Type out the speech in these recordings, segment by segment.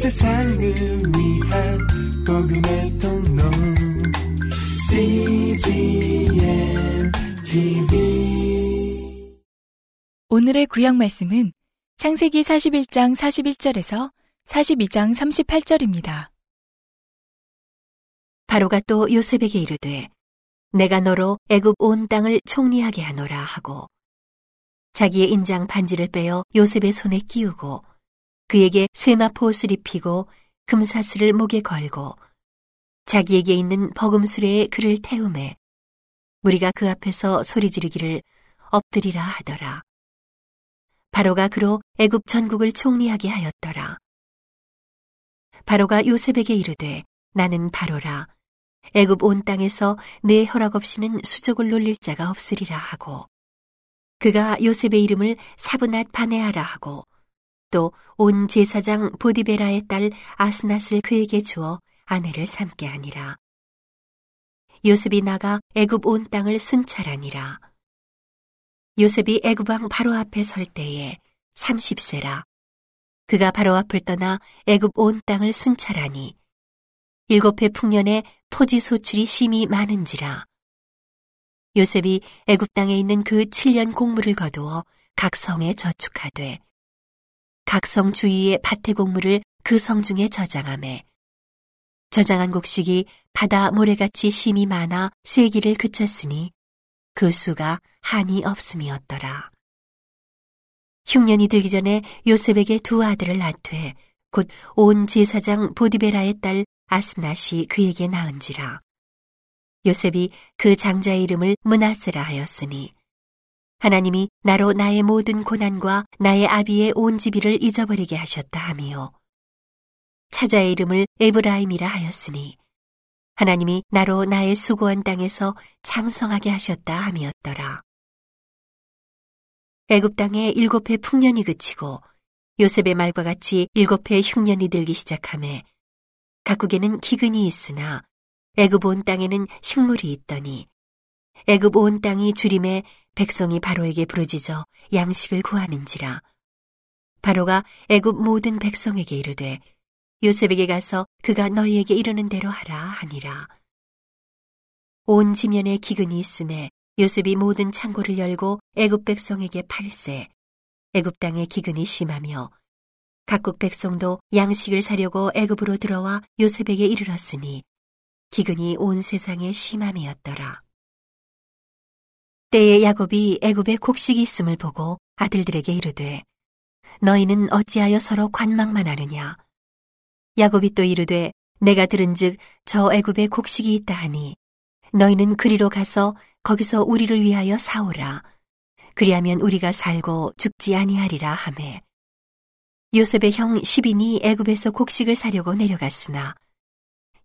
세상을 위한 복음의 통로 CGN TV. 오늘의 구약 말씀은 창세기 41장 41절에서 42장 38절입니다. 바로가 또 요셉에게 이르되 내가 너로 애굽 온 땅을 총리하게 하노라 하고 자기의 인장 반지를 빼어 요셉의 손에 끼우고 그에게 세마포 옷을 입히고 금사슬을 목에 걸고 자기에게 있는 버금수레에 그를 태우매 무리가 그 앞에서 소리 지르기를 엎드리라 하더라. 바로가 그로 애굽 전국을 총리하게 하였더라. 바로가 요셉에게 이르되 나는 바로라. 애굽 온 땅에서 내 허락 없이는 수족을 놀릴 자가 없으리라 하고 그가 요셉의 이름을 사브낫 바네아라 하고 또 온 제사장 보디베라의 딸 아스낫을 그에게 주어 아내를 삼게 하니라. 요셉이 나가 애굽 온 땅을 순찰하니라. 요셉이 애굽 왕 바로 앞에 설 때에 30세라 그가 바로 앞을 떠나 애굽 온 땅을 순찰하니 7해 풍년에 토지 소출이 심히 많은지라. 요셉이 애굽 땅에 있는 그 7년 곡물을 거두어 각 성에 저축하되 각 성 주위의 밭의 곡물을 그 성 중에 저장하매 저장한 곡식이 바다 모래같이 심히 많아 세기를 그쳤으니 그 수가 한이 없음이었더라. 흉년이 들기 전에 요셉에게 두 아들을 낳되 곧 온 제사장 보디베라의 딸 아스낫이 그에게 낳은지라. 요셉이 그 장자의 이름을 므낫세라 하였으니 하나님이 나로 나의 모든 고난과 나의 아비의 온 집이를 잊어버리게 하셨다 하며 차자의 이름을 에브라임이라 하였으니 하나님이 나로 나의 수고한 땅에서 장성하게 하셨다 함이었더라. 애굽 땅에 7해 풍년이 그치고 요셉의 말과 같이 7해 흉년이 들기 시작하며 각국에는 기근이 있으나 애굽 온 땅에는 식물이 있더니 애굽 온 땅이 주림에 백성이 바로에게 부르짖어 양식을 구함인지라. 바로가 애굽 모든 백성에게 이르되 요셉에게 가서 그가 너희에게 이르는 대로 하라 하니라. 온 지면에 기근이 있음에 요셉이 모든 창고를 열고 애굽 백성에게 팔세 애굽 땅에 기근이 심하며 각국 백성도 양식을 사려고 애굽으로 들어와 요셉에게 이르렀으니 기근이 온 세상에 심함이었더라. 때에 야곱이 애굽에 곡식이 있음을 보고 아들들에게 이르되 너희는 어찌하여 서로 관망만 하느냐. 야곱이 또 이르되 내가 들은즉 저 애굽에 곡식이 있다 하니 너희는 그리로 가서 거기서 우리를 위하여 사오라. 그리하면 우리가 살고 죽지 아니하리라 하매 요셉의 형 10인이 애굽에서 곡식을 사려고 내려갔으나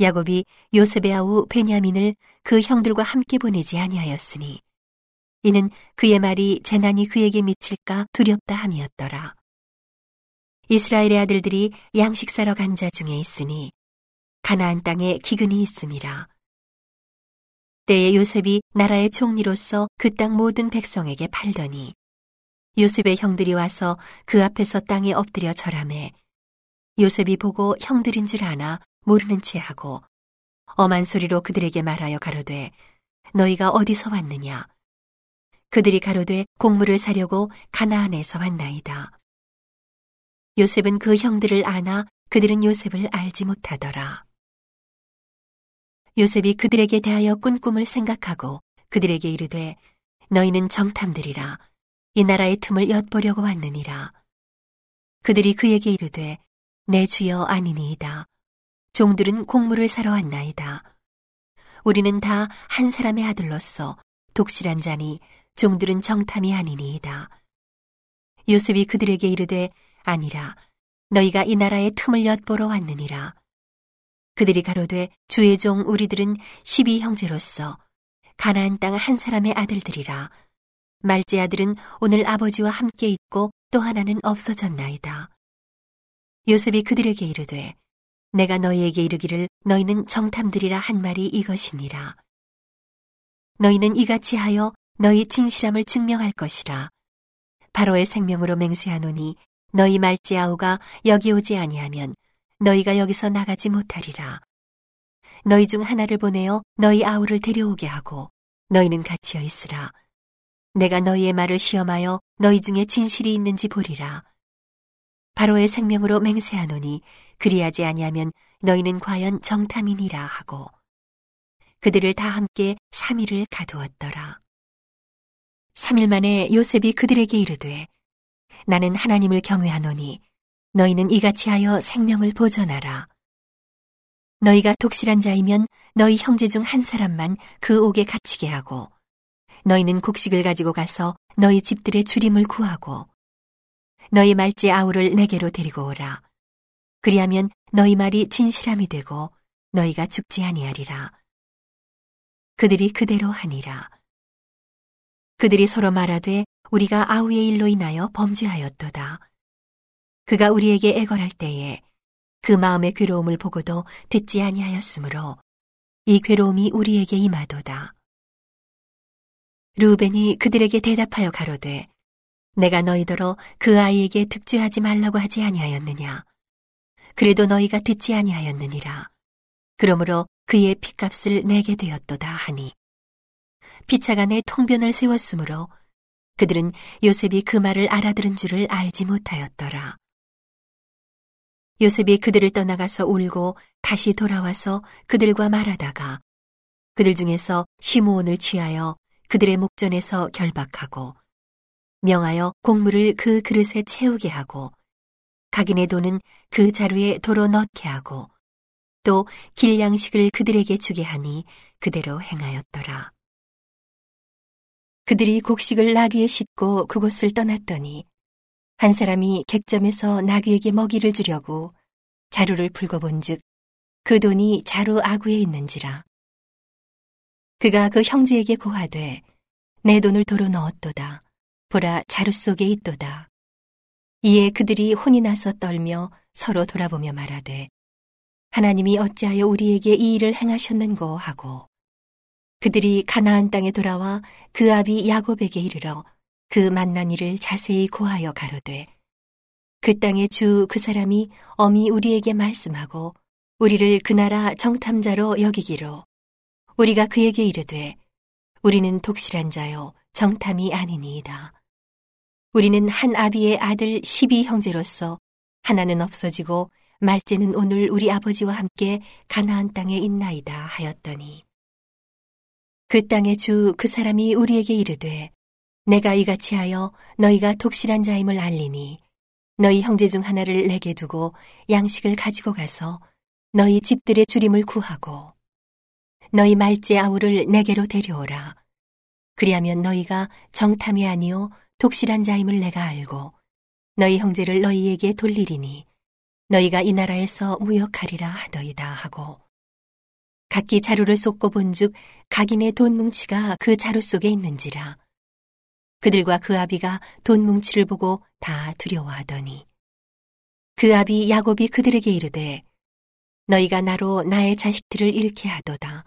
야곱이 요셉의 아우 베냐민을 그 형들과 함께 보내지 아니하였으니 이는 그의 말이 재난이 그에게 미칠까 두렵다 함이었더라. 이스라엘의 아들들이 양식 사러 간 자 중에 있으니 가나안 땅에 기근이 있음이라. 때에 요셉이 나라의 총리로서 그 땅 모든 백성에게 팔더니 요셉의 형들이 와서 그 앞에서 땅에 엎드려 절하매 요셉이 보고 형들인 줄 아나 모르는 채 하고 엄한 소리로 그들에게 말하여 가로되 너희가 어디서 왔느냐. 그들이 가로되 곡물을 사려고 가나안에서 왔나이다. 요셉은 그 형들을 아나 그들은 요셉을 알지 못하더라. 요셉이 그들에게 대하여 꾼 꿈을 생각하고 그들에게 이르되 너희는 정탐들이라. 이 나라의 틈을 엿보려고 왔느니라. 그들이 그에게 이르되 내 주여 아니니이다. 종들은 곡물을 사러 왔나이다. 우리는 다 한 사람의 아들로서 독실한 자니 종들은 정탐이 아니니이다. 요셉이 그들에게 이르되 아니라 너희가 이 나라의 틈을 엿보러 왔느니라. 그들이 가로되 주의 종 우리들은 12형제로서 가나안 땅 한 사람의 아들들이라. 말제 아들은 오늘 아버지와 함께 있고 또 하나는 없어졌나이다. 요셉이 그들에게 이르되 내가 너희에게 이르기를 너희는 정탐들이라 한 말이 이것이니라. 너희는 이같이 하여 너희 진실함을 증명할 것이라. 바로의 생명으로 맹세하노니 너희 말제 아우가 여기 오지 아니하면 너희가 여기서 나가지 못하리라. 너희 중 하나를 보내어 너희 아우를 데려오게 하고 너희는 갇혀 있으라. 내가 너희의 말을 시험하여 너희 중에 진실이 있는지 보리라. 바로의 생명으로 맹세하노니 그리하지 아니하면 너희는 과연 정탐이니라 하고 그들을 다 함께 3일을 가두었더라. 3일 만에 요셉이 그들에게 이르되 나는 하나님을 경외하노니 너희는 이같이 하여 생명을 보전하라. 너희가 독실한 자이면 너희 형제 중 한 사람만 그 옥에 갇히게 하고 너희는 곡식을 가지고 가서 너희 집들의 주림을 구하고 너희 말지 아우를 내게로 데리고 오라. 그리하면 너희 말이 진실함이 되고 너희가 죽지 아니하리라. 그들이 그대로 하니라. 그들이 서로 말하되 우리가 아우의 일로 인하여 범죄하였도다. 그가 우리에게 애걸할 때에 그 마음의 괴로움을 보고도 듣지 아니하였으므로 이 괴로움이 우리에게 임하도다. 루벤이 그들에게 대답하여 가로되 내가 너희더러 그 아이에게 득죄하지 말라고 하지 아니하였느냐. 그래도 너희가 듣지 아니하였느니라. 그러므로 그의 핏값을 내게 되었도다 하니 피차간에 통변을 세웠으므로 그들은 요셉이 그 말을 알아들은 줄을 알지 못하였더라. 요셉이 그들을 떠나가서 울고 다시 돌아와서 그들과 말하다가 그들 중에서 시므온을 취하여 그들의 목전에서 결박하고 명하여 곡물을 그 그릇에 채우게 하고 각인의 돈은 그 자루에 도로 넣게 하고 또 길양식을 그들에게 주게 하니 그대로 행하였더라. 그들이 곡식을 나귀에 싣고 그곳을 떠났더니 한 사람이 객점에서 나귀에게 먹이를 주려고 자루를 풀고 본즉 그 돈이 자루 아구에 있는지라. 그가 그 형제에게 고하되 내 돈을 도로 넣었도다. 보라, 자루 속에 있도다. 이에 그들이 혼이 나서 떨며 서로 돌아보며 말하되 하나님이 어찌하여 우리에게 이 일을 행하셨는고 하고 그들이 가나안 땅에 돌아와 그 아비 야곱에게 이르러 그 만난 일을 자세히 고하여 가로되 그 땅의 주 그 사람이 엄히 우리에게 말씀하고 우리를 그 나라 정탐자로 여기기로 우리가 그에게 이르되 우리는 독실한 자요 정탐이 아니니이다. 우리는 한 아비의 아들 12형제로서 하나는 없어지고 말째는 오늘 우리 아버지와 함께 가나안 땅에 있나이다 하였더니 그 땅의 주 그 사람이 우리에게 이르되 내가 이같이 하여 너희가 독실한 자임을 알리니 너희 형제 중 하나를 내게 두고 양식을 가지고 가서 너희 집들의 주림을 구하고 너희 말째 아우를 내게로 데려오라. 그리하면 너희가 정탐이 아니오 독실한 자임을 내가 알고 너희 형제를 너희에게 돌리리니 너희가 이 나라에서 무역하리라 하더이다 하고 각기 자루를 쏟고 본즉 각인의 돈 뭉치가 그 자루 속에 있는지라. 그들과 그 아비가 돈 뭉치를 보고 다 두려워하더니 그 아비 야곱이 그들에게 이르되 너희가 나로 나의 자식들을 잃게 하도다.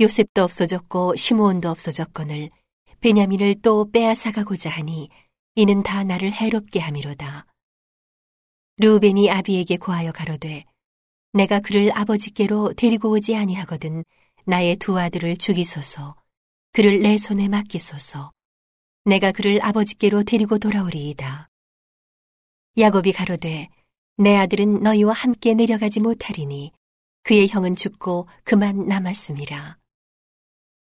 요셉도 없어졌고 시므온도 없어졌거늘 베냐민을 또 빼앗아가고자 하니 이는 다 나를 해롭게 함이로다. 르우벤이 아비에게 고하여 가로되 내가 그를 아버지께로 데리고 오지 아니하거든 나의 두 아들을 죽이소서. 그를 내 손에 맡기소서. 내가 그를 아버지께로 데리고 돌아오리이다. 야곱이 가로되 내 아들은 너희와 함께 내려가지 못하리니 그의 형은 죽고 그만 남았음이라.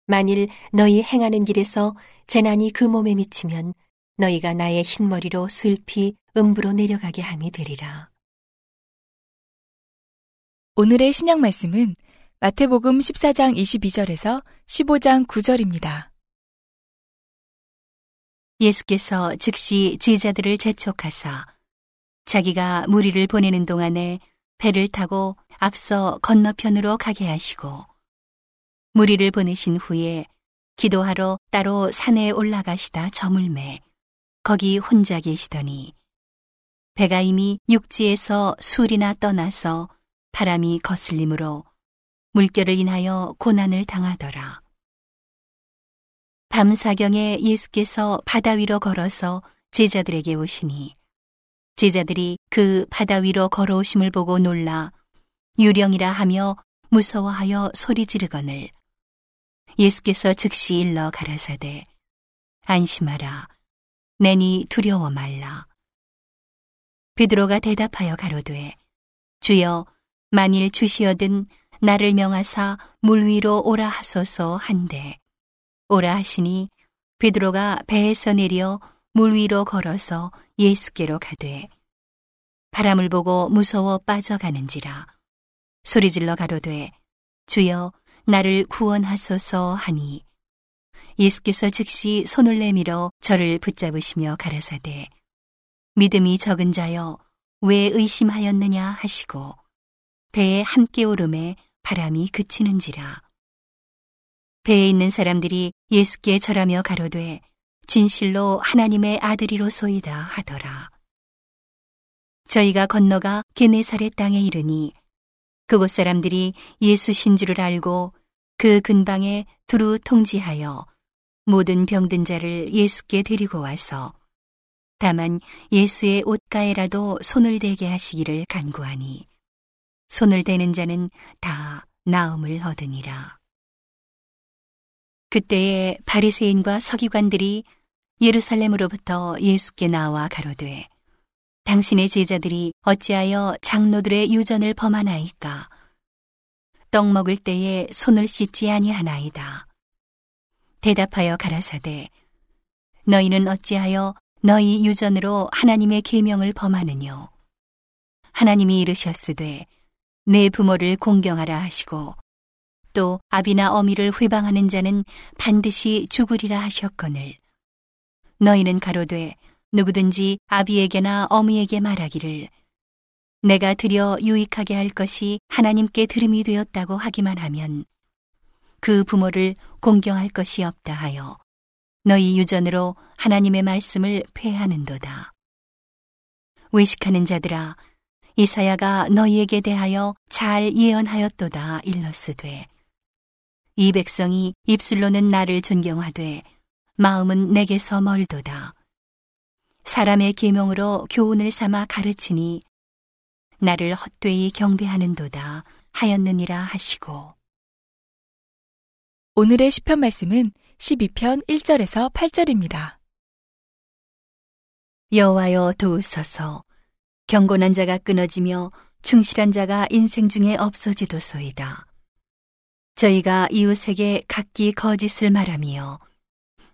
만일 너희 행하는 길에서 재난이 그 몸에 미치면 너희가 나의 흰머리로 슬피 음부로 내려가게 함이 되리라. 오늘의 신약 말씀은 마태복음 14장 22절에서 15장 9절입니다. 예수께서 즉시 제자들을 재촉하사 자기가 무리를 보내는 동안에 배를 타고 앞서 건너편으로 가게 하시고 무리를 보내신 후에 기도하러 따로 산에 올라가시다 저물매 거기 혼자 계시더니 배가 이미 육지에서 술이나 떠나서 바람이 거슬림으로 물결을 인하여 고난을 당하더라. 밤사경에 예수께서 바다 위로 걸어서 제자들에게 오시니 제자들이 그 바다 위로 걸어오심을 보고 놀라 유령이라 하며 무서워하여 소리 지르거늘 예수께서 즉시 일러 가라사대 안심하라 내니 두려워 말라. 베드로가 대답하여 가로되 주여 만일 주시어든 나를 명하사 물 위로 오라 하소서 한데 오라 하시니 베드로가 배에서 내려 물 위로 걸어서 예수께로 가되 바람을 보고 무서워 빠져가는지라 소리질러 가로되 주여 나를 구원하소서 하니 예수께서 즉시 손을 내밀어 저를 붙잡으시며 가라사대 믿음이 적은 자여 왜 의심하였느냐 하시고 배에 함께 오름에 바람이 그치는지라 배에 있는 사람들이 예수께 절하며 가로되 진실로 하나님의 아들이로소이다 하더라. 저희가 건너가 게네사렛 땅에 이르니 그곳 사람들이 예수신 줄을 알고 그 근방에 두루 통지하여 모든 병든 자를 예수께 데리고 와서 다만 예수의 옷가에라도 손을 대게 하시기를 간구하니 손을 대는 자는 다 나음을 얻으니라. 그때에 바리새인과 서기관들이 예루살렘으로부터 예수께 나와 가로되 당신의 제자들이 어찌하여 장로들의 유전을 범하나이까? 떡 먹을 때에 손을 씻지 아니하나이다. 대답하여 가라사대 너희는 어찌하여 너희 유전으로 하나님의 계명을 범하느뇨? 하나님이 이르셨으되 내 부모를 공경하라 하시고 또 아비나 어미를 회방하는 자는 반드시 죽으리라 하셨거늘 너희는 가로되 누구든지 아비에게나 어미에게 말하기를 내가 드려 유익하게 할 것이 하나님께 들음이 되었다고 하기만 하면 그 부모를 공경할 것이 없다 하여 너희 유전으로 하나님의 말씀을 폐하는도다. 외식하는 자들아 이사야가 너희에게 대하여 잘 예언하였도다 일렀으되 이 백성이 입술로는 나를 존경하되 마음은 내게서 멀도다. 사람의 계명으로 교훈을 삼아 가르치니 나를 헛되이 경배하는도다 하였느니라 하시고. 오늘의 시편 말씀은 12편 1절에서 8절입니다. 여호와여 도우소서 경건한 자가 끊어지며 충실한 자가 인생 중에 없어지도소이다. 저희가 이웃에게 각기 거짓을 말하며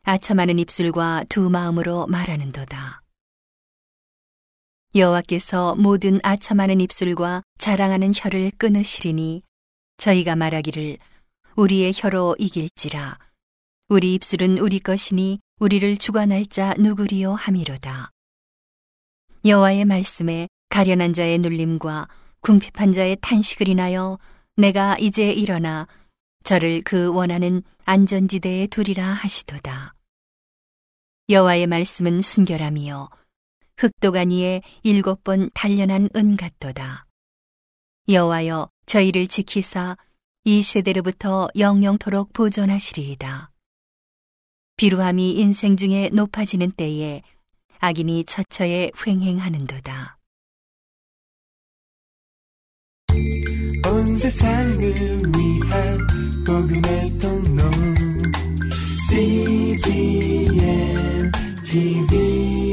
아첨하는 입술과 두 마음으로 말하는도다. 여호와께서 모든 아첨하는 입술과 자랑하는 혀를 끊으시리니 저희가 말하기를 우리의 혀로 이길지라 우리 입술은 우리 것이니 우리를 주관할 자 누구리요 함이로다. 여호와의 말씀에 가련한 자의 눌림과 궁핍한 자의 탄식을 인하여 내가 이제 일어나 저를 그 원하는 안전지대에 두리라 하시도다. 여호와의 말씀은 순결함이요 흑도가니에 7번 단련한 은 같도다. 여호와여 저희를 지키사 이 세대로부터 영영토록 보존하시리이다. 비루함이 인생 중에 높아지는 때에 악인이 처처에 횡행하는도다. 온 세상을 위한 복음의 통로 CGN TV